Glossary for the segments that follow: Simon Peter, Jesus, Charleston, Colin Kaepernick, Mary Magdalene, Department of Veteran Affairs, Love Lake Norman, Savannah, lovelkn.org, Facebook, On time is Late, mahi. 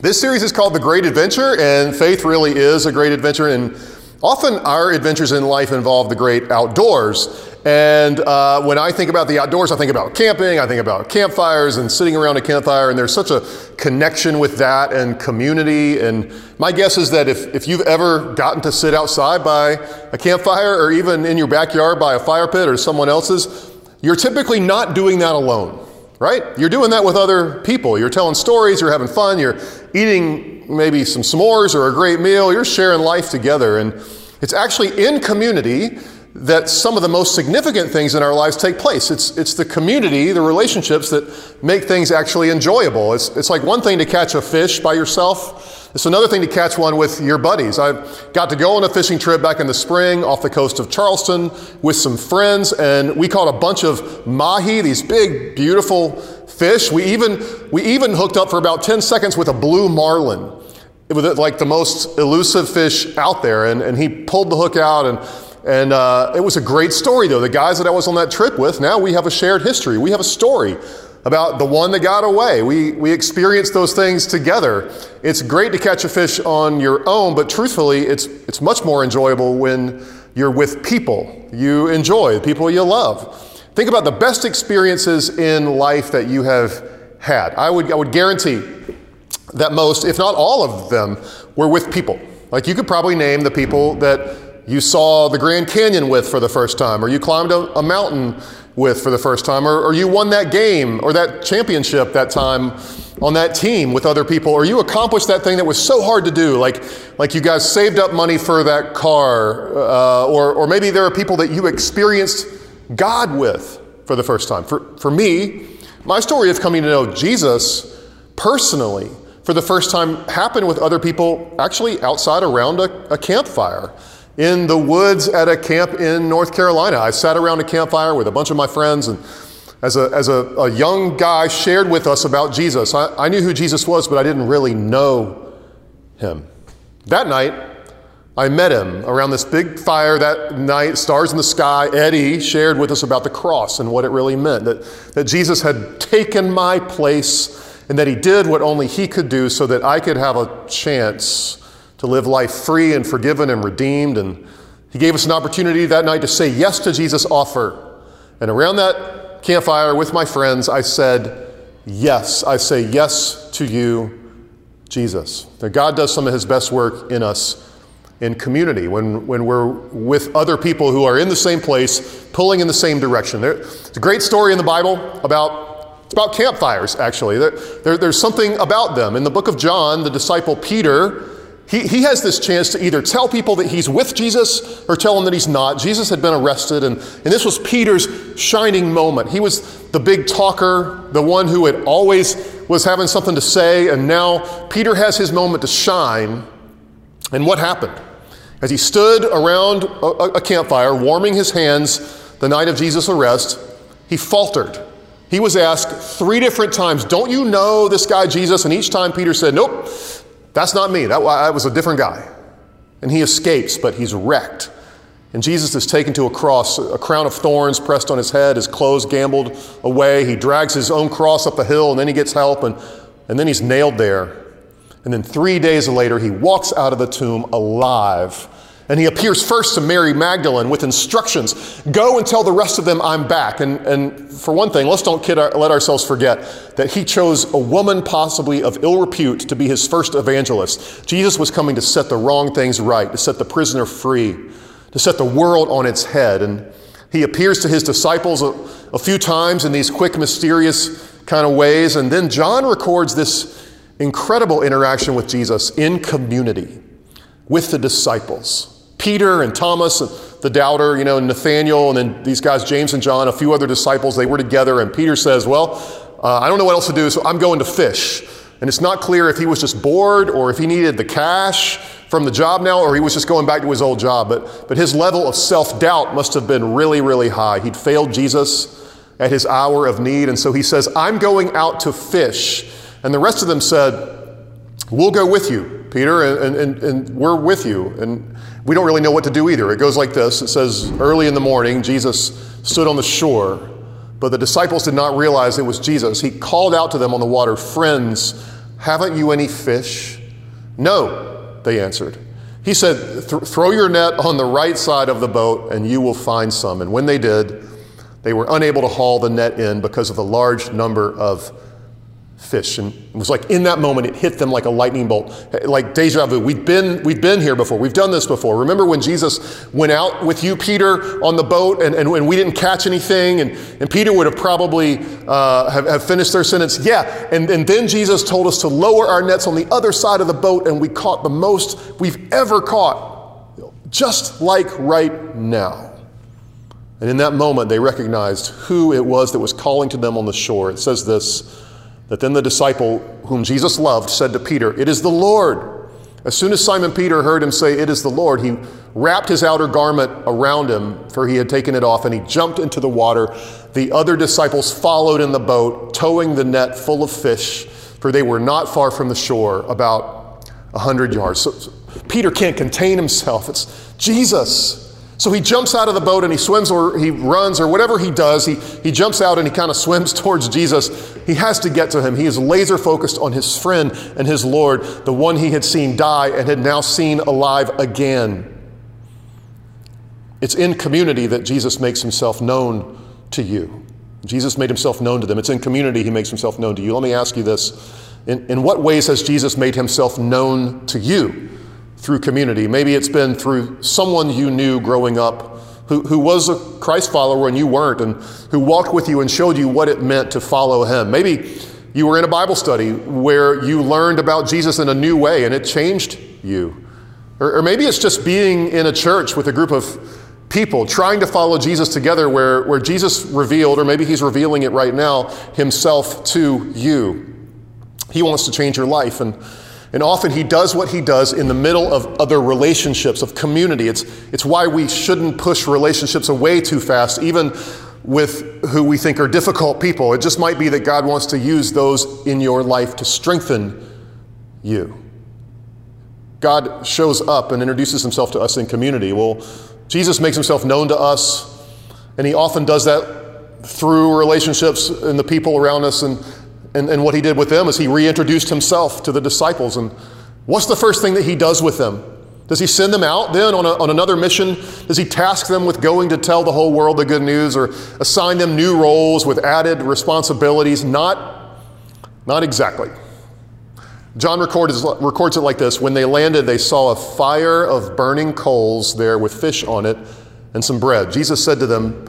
This series is called The Great Adventure, and faith really is a great adventure, and often our adventures in life involve the great outdoors. And when I think about the outdoors, I think about camping, I think about campfires and sitting around a campfire, and there's such a connection with that and community. And my guess is that if you've ever gotten to sit outside by a campfire or even in your backyard by a fire pit or someone else's, you're typically not doing that alone. Right? You're doing that with other people. You're telling stories, you're having fun, you're eating maybe some s'mores or a great meal, you're sharing life together. And it's actually in community that some of the most significant things in our lives take place. It's the community, the relationships that make things actually enjoyable. It's like one thing to catch a fish by yourself. It's another thing to catch one with your buddies. I got to go on a fishing trip back in the spring off the coast of Charleston with some friends, and we caught a bunch of mahi, these big, beautiful fish. We even hooked up for about 10 seconds with a blue marlin. It was like the most elusive fish out there, and he pulled the hook out, and it was a great story, though. The guys that I was on that trip with, now we have a shared history. We have a story about the one that got away. We experienced those things together. It's great to catch a fish on your own, but truthfully, it's much more enjoyable when you're with people you enjoy, people you love. Think about the best experiences in life that you have had. I would guarantee that most, if not all of them, were with people. Like, you could probably name the people that you saw the Grand Canyon with for the first time, or you climbed a mountain with for the first time, or you won that game or that championship that time on that team with other people, or you accomplished that thing that was so hard to do, like you guys saved up money for that car, or maybe there are people that you experienced God with for the first time. For me, my story of coming to know Jesus personally for the first time happened with other people actually outside around a campfire. In the woods at a camp in North Carolina. I sat around a campfire with a bunch of my friends, and as a young guy shared with us about Jesus. I knew who Jesus was, but I didn't really know him. That night, I met him around this big fire that night, stars in the sky. Eddie shared with us about the cross and what it really meant, that Jesus had taken my place and that he did what only he could do so that I could have a chance to live life free and forgiven and redeemed. And he gave us an opportunity that night to say yes to Jesus' offer. And around that campfire with my friends, I said, yes, I say yes to you, Jesus. That God does some of his best work in us in community, when we're with other people who are in the same place, pulling in the same direction. It's a great story in the Bible about campfires, actually. There's something about them. In the book of John, the disciple Peter, he has this chance to either tell people that he's with Jesus or tell them that he's not. Jesus had been arrested, and this was Peter's shining moment. He was the big talker, the one who had always was having something to say, and now Peter has his moment to shine. And what happened? As he stood around a campfire, warming his hands the night of Jesus' arrest, he faltered. He was asked three different times, don't you know this guy Jesus? And each time Peter said, nope. That's not me. That was a different guy. And he escapes, but he's wrecked. And Jesus is taken to a cross, a crown of thorns pressed on his head, his clothes gambled away. He drags his own cross up the hill, and then he gets help, and then he's nailed there. And then 3 days later, he walks out of the tomb alive. And he appears first to Mary Magdalene with instructions. Go and tell the rest of them I'm back. And for one thing, let's don't let ourselves forget that he chose a woman possibly of ill repute to be his first evangelist. Jesus was coming to set the wrong things right, to set the prisoner free, to set the world on its head. And he appears to his disciples a few times in these quick, mysterious kind of ways. And then John records this incredible interaction with Jesus in community with the disciples. Peter and Thomas, the doubter, and Nathaniel, and then these guys, James and John, a few other disciples, they were together, and Peter says, well, I don't know what else to do, so I'm going to fish. And it's not clear if he was just bored or if he needed the cash from the job now or he was just going back to his old job. But his level of self-doubt must have been really, really high. He'd failed Jesus at his hour of need. And so he says, I'm going out to fish. And the rest of them said, we'll go with you, Peter, and we're with you. And we don't really know what to do either. It goes like this. It says, early in the morning, Jesus stood on the shore, but the disciples did not realize it was Jesus. He called out to them on the water, friends, haven't you any fish? No, they answered. He said, throw your net on the right side of the boat and you will find some. And when they did, they were unable to haul the net in because of the large number of fish. And it was like in that moment, it hit them like a lightning bolt, like deja vu. We've been here before. We've done this before. Remember when Jesus went out with you, Peter, on the boat and we didn't catch anything? And Peter would have probably have finished their sentence. Yeah. And then Jesus told us to lower our nets on the other side of the boat. And we caught the most we've ever caught, just like right now. And in that moment, they recognized who it was that was calling to them on the shore. It says this, that then the disciple whom Jesus loved said to Peter, it is the Lord. As soon as Simon Peter heard him say, it is the Lord, he wrapped his outer garment around him, for he had taken it off, and he jumped into the water. The other disciples followed in the boat, towing the net full of fish, for they were not far from the shore, about 100 yards. So Peter can't contain himself. It's Jesus. So he jumps out of the boat and he swims or he runs or whatever he does. He jumps out and he kind of swims towards Jesus. He has to get to him. He is laser focused on his friend and his Lord, the one he had seen die and had now seen alive again. It's in community that Jesus makes himself known to you. Jesus made himself known to them. It's in community he makes himself known to you. Let me ask you this. In what ways has Jesus made himself known to you? Through community. Maybe it's been through someone you knew growing up who was a Christ follower and you weren't, and who walked with you and showed you what it meant to follow him. Maybe you were in a Bible study where you learned about Jesus in a new way and it changed you. Or maybe it's just being in a church with a group of people trying to follow Jesus together where Jesus revealed, or maybe he's revealing it right now, himself to you. He wants to change your life. And often he does what he does in the middle of other relationships, of community. It's why we shouldn't push relationships away too fast, even with who we think are difficult people. It just might be that God wants to use those in your life to strengthen you. God shows up and introduces himself to us in community. Well, Jesus makes himself known to us, and he often does that through relationships and the people around us. And what he did with them is he reintroduced himself to the disciples. And what's the first thing that he does with them? Does he send them out then on another mission? Does he task them with going to tell the whole world the good news, or assign them new roles with added responsibilities? Not exactly. John records it like this. When they landed, they saw a fire of burning coals there with fish on it and some bread. Jesus said to them,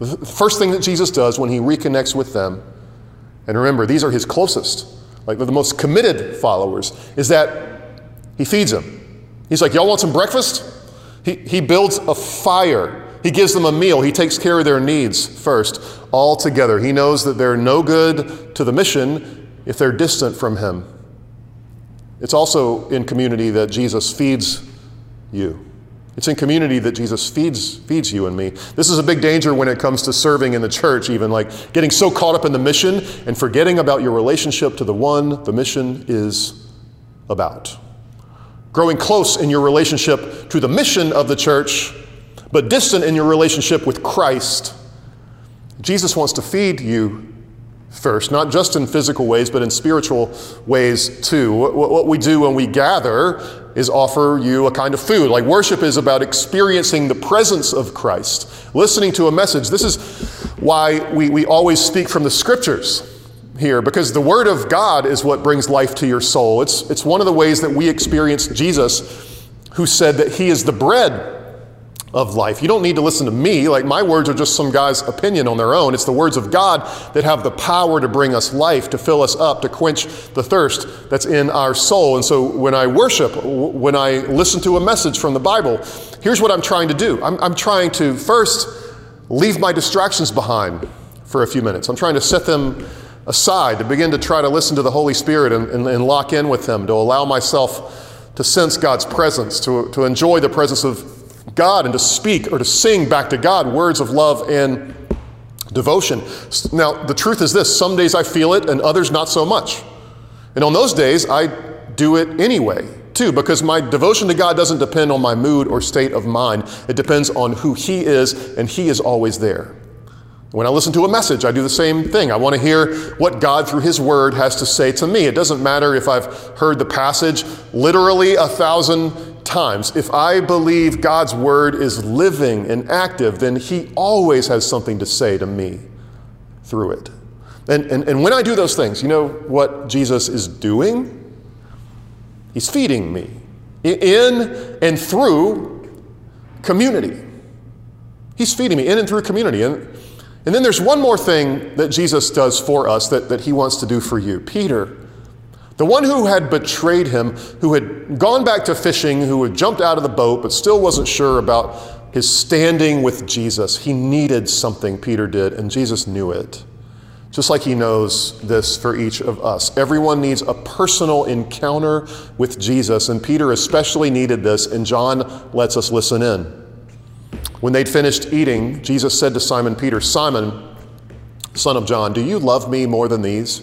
The first thing that Jesus does when he reconnects with them, and remember, these are his closest, like the most committed followers, is that he feeds them. He's like, y'all want some breakfast? He builds a fire. He gives them a meal. He takes care of their needs first, all together. He knows that they're no good to the mission if they're distant from him. It's also in community that Jesus feeds you. It's in community that Jesus feeds you and me. This is a big danger when it comes to serving in the church, even like getting so caught up in the mission and forgetting about your relationship to the one the mission is about. Growing close in your relationship to the mission of the church, but distant in your relationship with Christ. Jesus wants to feed you first, not just in physical ways, but in spiritual ways too. What we do when we gather is offer you a kind of food. Like worship is about experiencing the presence of Christ, listening to a message. This is why we always speak from the scriptures. here, because the Word of God is what brings life to your soul. It's one of the ways that we experience Jesus, who said that he is the bread of life. You don't need to listen to me. Like, my words are just some guy's opinion on their own. It's the words of God that have the power to bring us life, to fill us up, to quench the thirst that's in our soul. And so when I worship, when I listen to a message from the Bible, here's what I'm trying to do. I'm trying to first leave my distractions behind for a few minutes. I'm trying to set them aside, to begin to try to listen to the Holy Spirit and lock in with him, to allow myself to sense God's presence, to enjoy the presence of God, and to speak or to sing back to God words of love and devotion. Now, the truth is this: some days I feel it and others not so much. And on those days, I do it anyway, too, because my devotion to God doesn't depend on my mood or state of mind. It depends on who he is, and he is always there. When I listen to a message, I do the same thing. I want to hear what God through his word has to say to me. It doesn't matter if I've heard the passage literally 1,000 times. If I believe God's word is living and active, then he always has something to say to me through it. And when I do those things, you know what Jesus is doing? He's feeding me in and through community. He's feeding me in and through community. And then there's one more thing that Jesus does for us that he wants to do for you. Peter, the one who had betrayed him, who had gone back to fishing, who had jumped out of the boat but still wasn't sure about his standing with Jesus. He needed something, Peter did, and Jesus knew it. Just like he knows this for each of us. Everyone needs a personal encounter with Jesus, and Peter especially needed this, and John lets us listen in. When they'd finished eating, Jesus said to Simon Peter, "Simon, son of John, do you love me more than these?"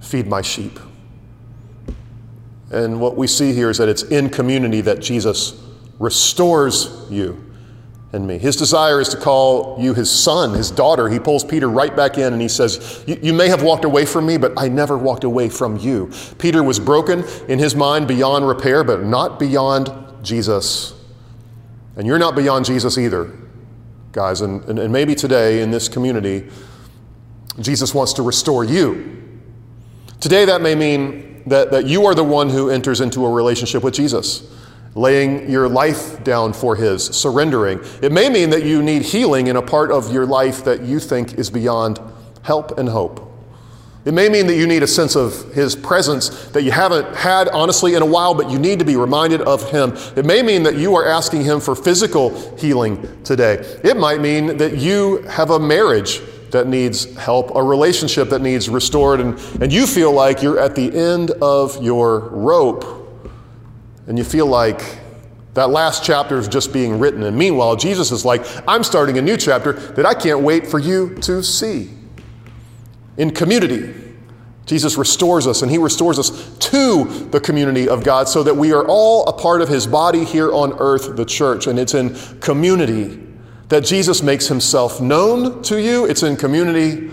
"Feed my sheep." And what we see here is that it's in community that Jesus restores you and me. His desire is to call you his son, his daughter. He pulls Peter right back in and he says, "You may have walked away from me, but I never walked away from you." Peter was broken in his mind beyond repair, but not beyond Jesus. And you're not beyond Jesus either, guys. And maybe today in this community, Jesus wants to restore you. Today that may mean that you are the one who enters into a relationship with Jesus, laying your life down for his, surrendering. It may mean that you need healing in a part of your life that you think is beyond help and hope. It may mean that you need a sense of his presence that you haven't had, honestly, in a while, but you need to be reminded of him. It may mean that you are asking him for physical healing today. It might mean that you have a marriage that needs help, a relationship that needs restored, and you feel like you're at the end of your rope, and you feel like that last chapter is just being written. And meanwhile, Jesus is like, "I'm starting a new chapter that I can't wait for you to see." In community, Jesus restores us, and he restores us to the community of God so that we are all a part of his body here on earth, the church. And it's in community that Jesus makes himself known to you. It's in community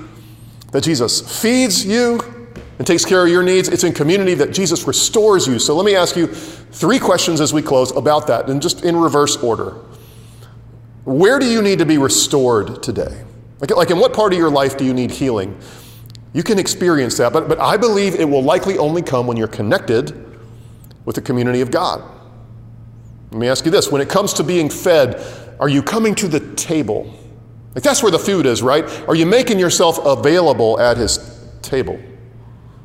that Jesus feeds you and takes care of your needs. It's in community that Jesus restores you. So let me ask you three questions as we close about that, and just in reverse order. Where do you need to be restored today? Like in what part of your life do you need healing? You can experience that, but I believe it will likely only come when you're connected with the community of God. Let me ask you this. When it comes to being fed, are you coming to the table? Like, that's where the food is, right? Are you making yourself available at his table?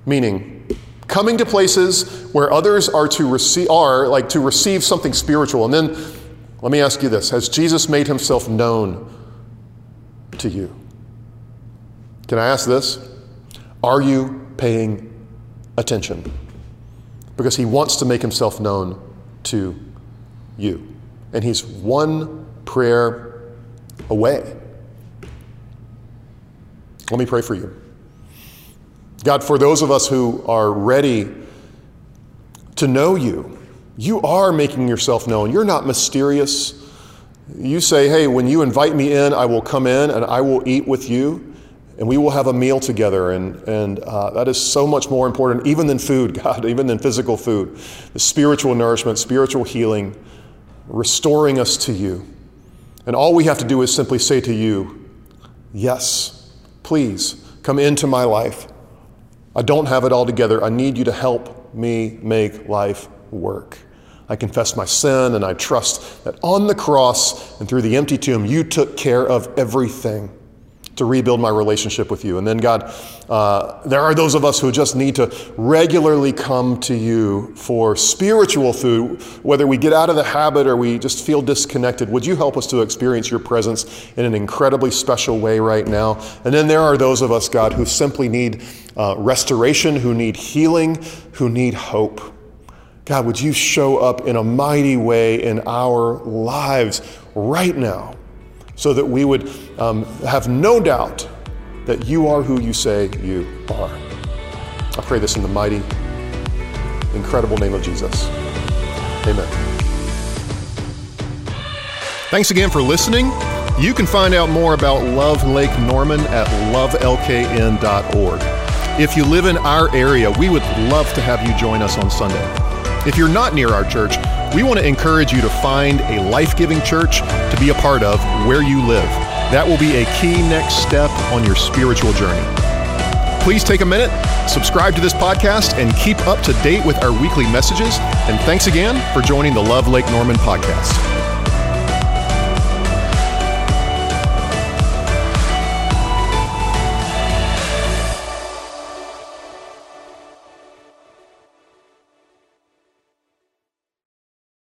Meaning, coming to places where others are to receive something spiritual. And then let me ask you this. Has Jesus made himself known to you? Can I ask this? Are you paying attention? Because he wants to make himself known to you. And he's one prayer away. Let me pray for you. God, for those of us who are ready to know you, you are making yourself known. You're not mysterious. You say, hey, when you invite me in, I will come in and I will eat with you and we will have a meal together. And that is so much more important even than food, God, even than physical food. The spiritual nourishment, spiritual healing, restoring us to you. And all we have to do is simply say to you, yes, please come into my life. I don't have it all together. I need you to help me make life work. I confess my sin and I trust that on the cross and through the empty tomb, you took care of everything to rebuild my relationship with you. And then God, there are those of us who just need to regularly come to you for spiritual food, whether we get out of the habit or we just feel disconnected. Would you help us to experience your presence in an incredibly special way right now? And then there are those of us, God, who simply need restoration, who need healing, who need hope. God, would you show up in a mighty way in our lives right now, so that we would have no doubt that you are who you say you are. I pray this in the mighty, incredible name of Jesus. Amen. Thanks again for listening. You can find out more about Love Lake Norman at lovelkn.org. If you live in our area, we would love to have you join us on Sunday. If you're not near our church, we want to encourage you to find a life-giving church to be a part of where you live. That will be a key next step on your spiritual journey. Please take a minute, subscribe to this podcast, and keep up to date with our weekly messages. And thanks again for joining the Love Lake Norman podcast.